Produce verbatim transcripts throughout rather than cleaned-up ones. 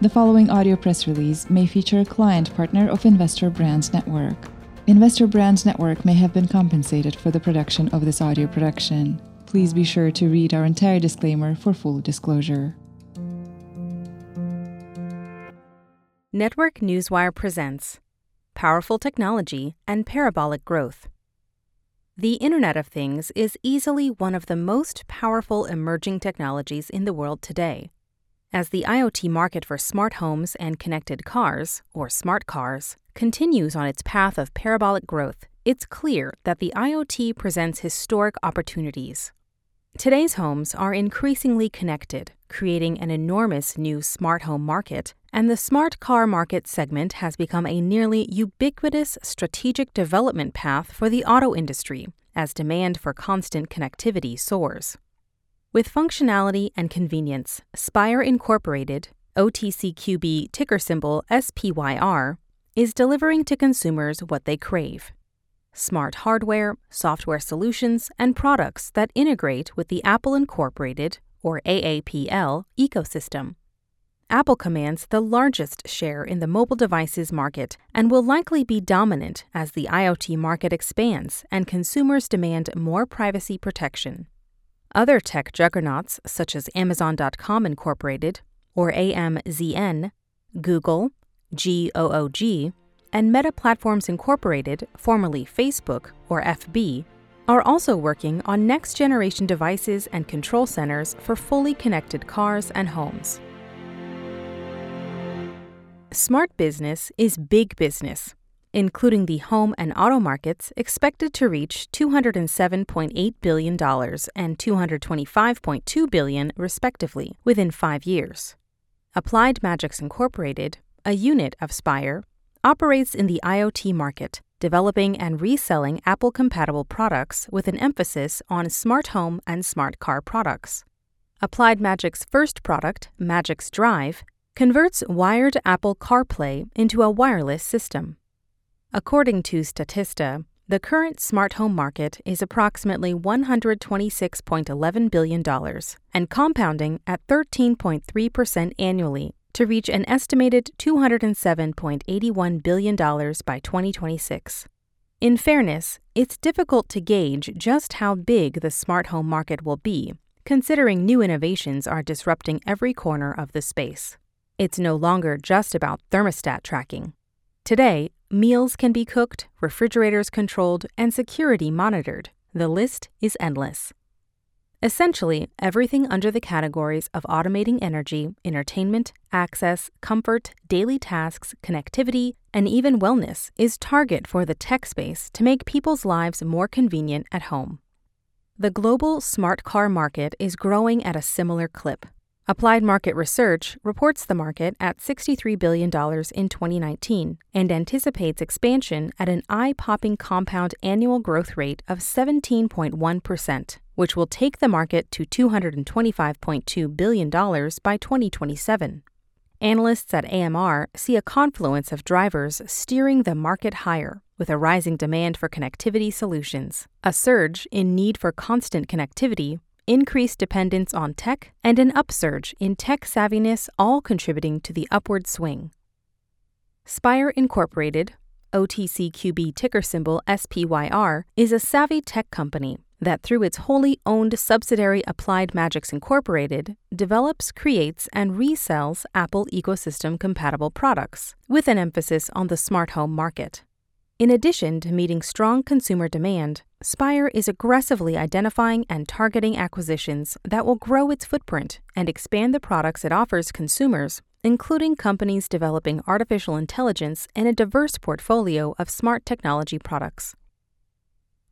The following audio press release may feature a client partner of Investor Brand Network. Investor Brand Network may have been compensated for the production of this audio production. Please be sure to read our entire disclaimer for full disclosure. Network Newswire presents Powerful Technology and Parabolic Growth. The Internet of Things is easily one of the most powerful emerging technologies in the world today. As the IoT market for smart homes and connected cars, or smart cars, continues on its path of parabolic growth, it's clear that the IoT presents historic opportunities. Today's homes are increasingly connected, creating an enormous new smart home market, and the smart car market segment has become a nearly ubiquitous strategic development path for the auto industry, as demand for constant connectivity soars. With functionality and convenience, SPYR Incorporated, O T C Q B ticker symbol S P Y R, is delivering to consumers what they crave: smart hardware, software solutions, and products that integrate with the Apple Incorporated, or A A P L, ecosystem. Apple commands the largest share in the mobile devices market and will likely be dominant as the IoT market expands and consumers demand more privacy protection. Other tech juggernauts, such as Amazon dot com Incorporated, or A M Z N, Google, G O O G, and Meta Platforms Incorporated, formerly Facebook, or F B, are also working on next-generation devices and control centers for fully connected cars and homes. Smart business is big business, including the home and auto markets, expected to reach two hundred seven point eight billion dollars and two hundred twenty-five point two billion dollars respectively within five years. Applied Magix Incorporated, a unit of SPYR, operates in the IoT market, developing and reselling Apple-compatible products with an emphasis on smart home and smart car products. Applied Magix's first product, Magix Drive, converts wired Apple CarPlay into a wireless system. According to Statista, the current smart home market is approximately one hundred twenty-six point one one billion dollars and compounding at thirteen point three percent annually to reach an estimated two hundred seven point eight one billion dollars by twenty twenty-six. In fairness, it's difficult to gauge just how big the smart home market will be, considering new innovations are disrupting every corner of the space. It's no longer just about thermostat tracking. Today, meals can be cooked, refrigerators controlled, and security monitored. The list is endless. Essentially, everything under the categories of automating energy, entertainment, access, comfort, daily tasks, connectivity, and even wellness is target for the tech space to make people's lives more convenient at home. The global smart car market is growing at a similar clip. Applied Market Research reports the market at sixty-three billion dollars in twenty nineteen and anticipates expansion at an eye-popping compound annual growth rate of seventeen point one percent, which will take the market to two hundred twenty-five point two billion dollars by twenty twenty-seven. Analysts at A M R see a confluence of drivers steering the market higher, with a rising demand for connectivity solutions, a surge in need for constant connectivity, increased dependence on tech, and an upsurge in tech savviness, all contributing to the upward swing. SPYR Incorporated, O T C Q B ticker symbol S P Y R, is a savvy tech company that, through its wholly owned subsidiary Applied Magix Incorporated, develops, creates, and resells Apple ecosystem-compatible products, with an emphasis on the smart home market. In addition to meeting strong consumer demand, SPYR is aggressively identifying and targeting acquisitions that will grow its footprint and expand the products it offers consumers, including companies developing artificial intelligence and a diverse portfolio of smart technology products.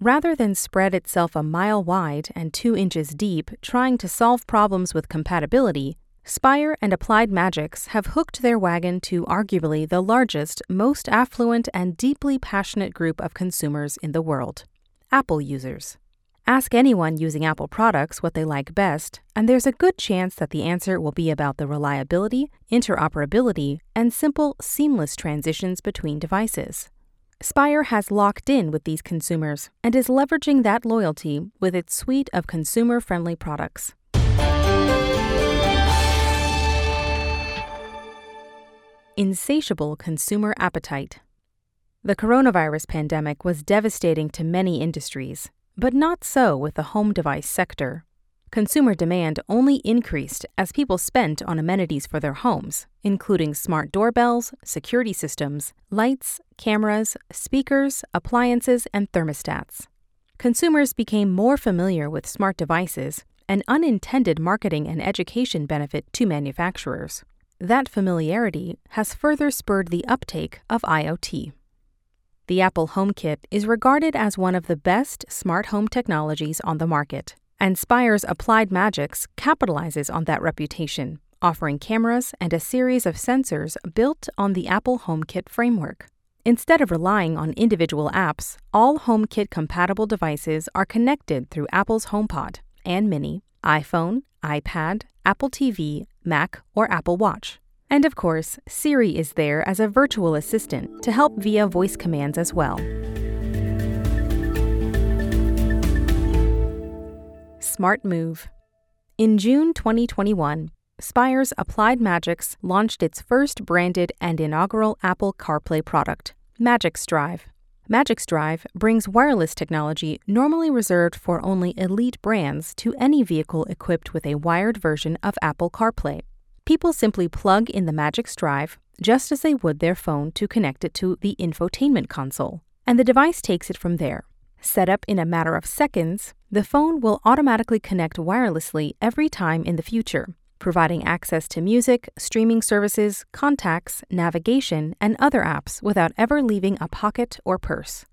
Rather than spread itself a mile wide and two inches deep trying to solve problems with compatibility, SPYR and Applied Magix have hooked their wagon to arguably the largest, most affluent, and deeply passionate group of consumers in the world, Apple users. Ask anyone using Apple products what they like best, and there's a good chance that the answer will be about the reliability, interoperability, and simple, seamless transitions between devices. SPYR has locked in with these consumers and is leveraging that loyalty with its suite of consumer-friendly products. Insatiable consumer appetite. The coronavirus pandemic was devastating to many industries, but not so with the home device sector. Consumer demand only increased as people spent on amenities for their homes, including smart doorbells, security systems, lights, cameras, speakers, appliances, and thermostats. Consumers became more familiar with smart devices, an unintended marketing and education benefit to manufacturers. That familiarity has further spurred the uptake of IoT. The Apple HomeKit is regarded as one of the best smart home technologies on the market, and SPYR's Applied Magix capitalizes on that reputation, offering cameras and a series of sensors built on the Apple HomeKit framework. Instead of relying on individual apps, all HomeKit-compatible devices are connected through Apple's HomePod and Mini, iPhone, iPad, Apple T V, Mac, or Apple Watch. And of course, Siri is there as a virtual assistant to help via voice commands as well. Smart move. In June twenty twenty-one, SPYR's Applied Magix launched its first branded and inaugural Apple CarPlay product, Magix Drive. Magix Drive brings wireless technology normally reserved for only elite brands to any vehicle equipped with a wired version of Apple CarPlay. People simply plug in the Magix Drive just as they would their phone to connect it to the infotainment console, and the device takes it from there. Set up in a matter of seconds, the phone will automatically connect wirelessly every time in the future, providing access to music, streaming services, contacts, navigation, and other apps without ever leaving a pocket or purse.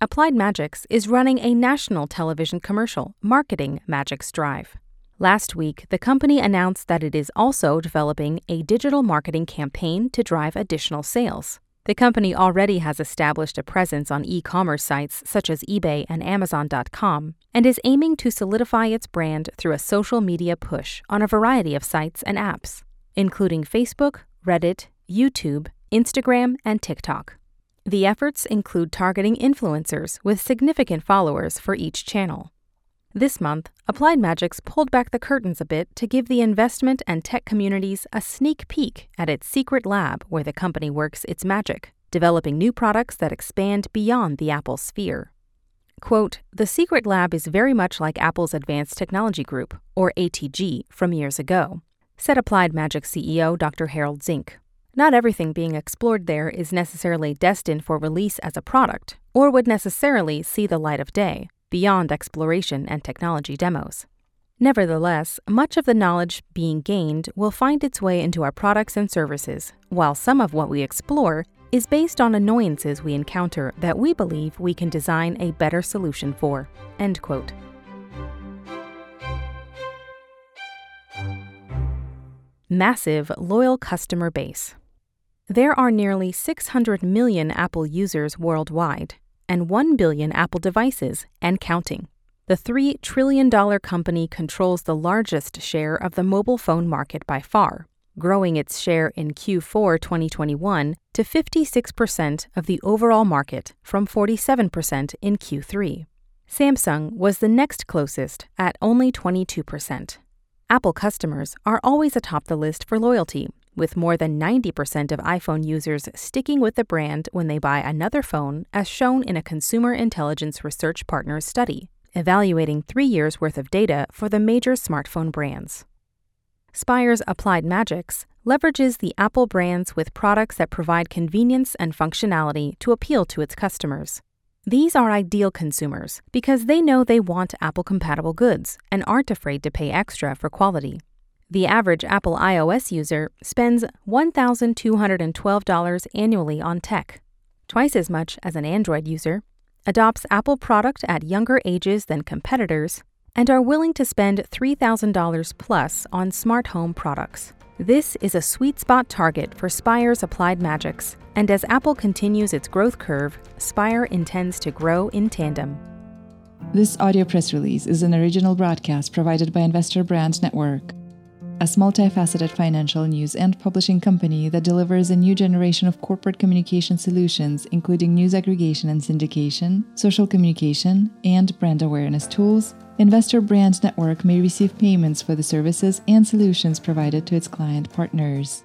Applied Magix is running a national television commercial marketing Magix Drive. Last week, the company announced that it is also developing a digital marketing campaign to drive additional sales. The company already has established a presence on e-commerce sites such as eBay and Amazon dot com and is aiming to solidify its brand through a social media push on a variety of sites and apps, including Facebook, Reddit, YouTube, Instagram, and TikTok. The efforts include targeting influencers with significant followers for each channel. This month, Applied Magix pulled back the curtains a bit to give the investment and tech communities a sneak peek at its secret lab where the company works its magic, developing new products that expand beyond the Apple sphere. Quote, "The secret lab is very much like Apple's Advanced Technology Group, or A T G, from years ago," said Applied Magix C E O Doctor Harold Zink. "Not everything being explored there is necessarily destined for release as a product, or would necessarily see the light of day, beyond exploration and technology demos. Nevertheless, much of the knowledge being gained will find its way into our products and services, while some of what we explore is based on annoyances we encounter that we believe we can design a better solution for." End quote. Massive loyal customer base. There are nearly six hundred million Apple users worldwide, and one billion Apple devices and counting. The three trillion dollars company controls the largest share of the mobile phone market by far, growing its share in Q four twenty twenty-one to fifty-six percent of the overall market from forty-seven percent in Q three. Samsung was the next closest at only twenty-two percent. Apple customers are always atop the list for loyalty, with more than ninety percent of iPhone users sticking with the brand when they buy another phone, as shown in a Consumer Intelligence Research Partners study, evaluating three years' worth of data for the major smartphone brands. SPYR's Applied Magix leverages the Apple brands with products that provide convenience and functionality to appeal to its customers. These are ideal consumers because they know they want Apple-compatible goods and aren't afraid to pay extra for quality. The average Apple iOS user spends one thousand two hundred twelve dollars annually on tech, twice as much as an Android user, adopts Apple product at younger ages than competitors, and are willing to spend three thousand dollars plus on smart home products. This is a sweet spot target for SPYR's Applied Magix, and as Apple continues its growth curve, SPYR intends to grow in tandem. This audio press release is an original broadcast provided by Investor Brand Network, a multifaceted financial news and publishing company that delivers a new generation of corporate communication solutions, including news aggregation and syndication, social communication, and brand awareness tools. Investor Brand Network may receive payments for the services and solutions provided to its client partners.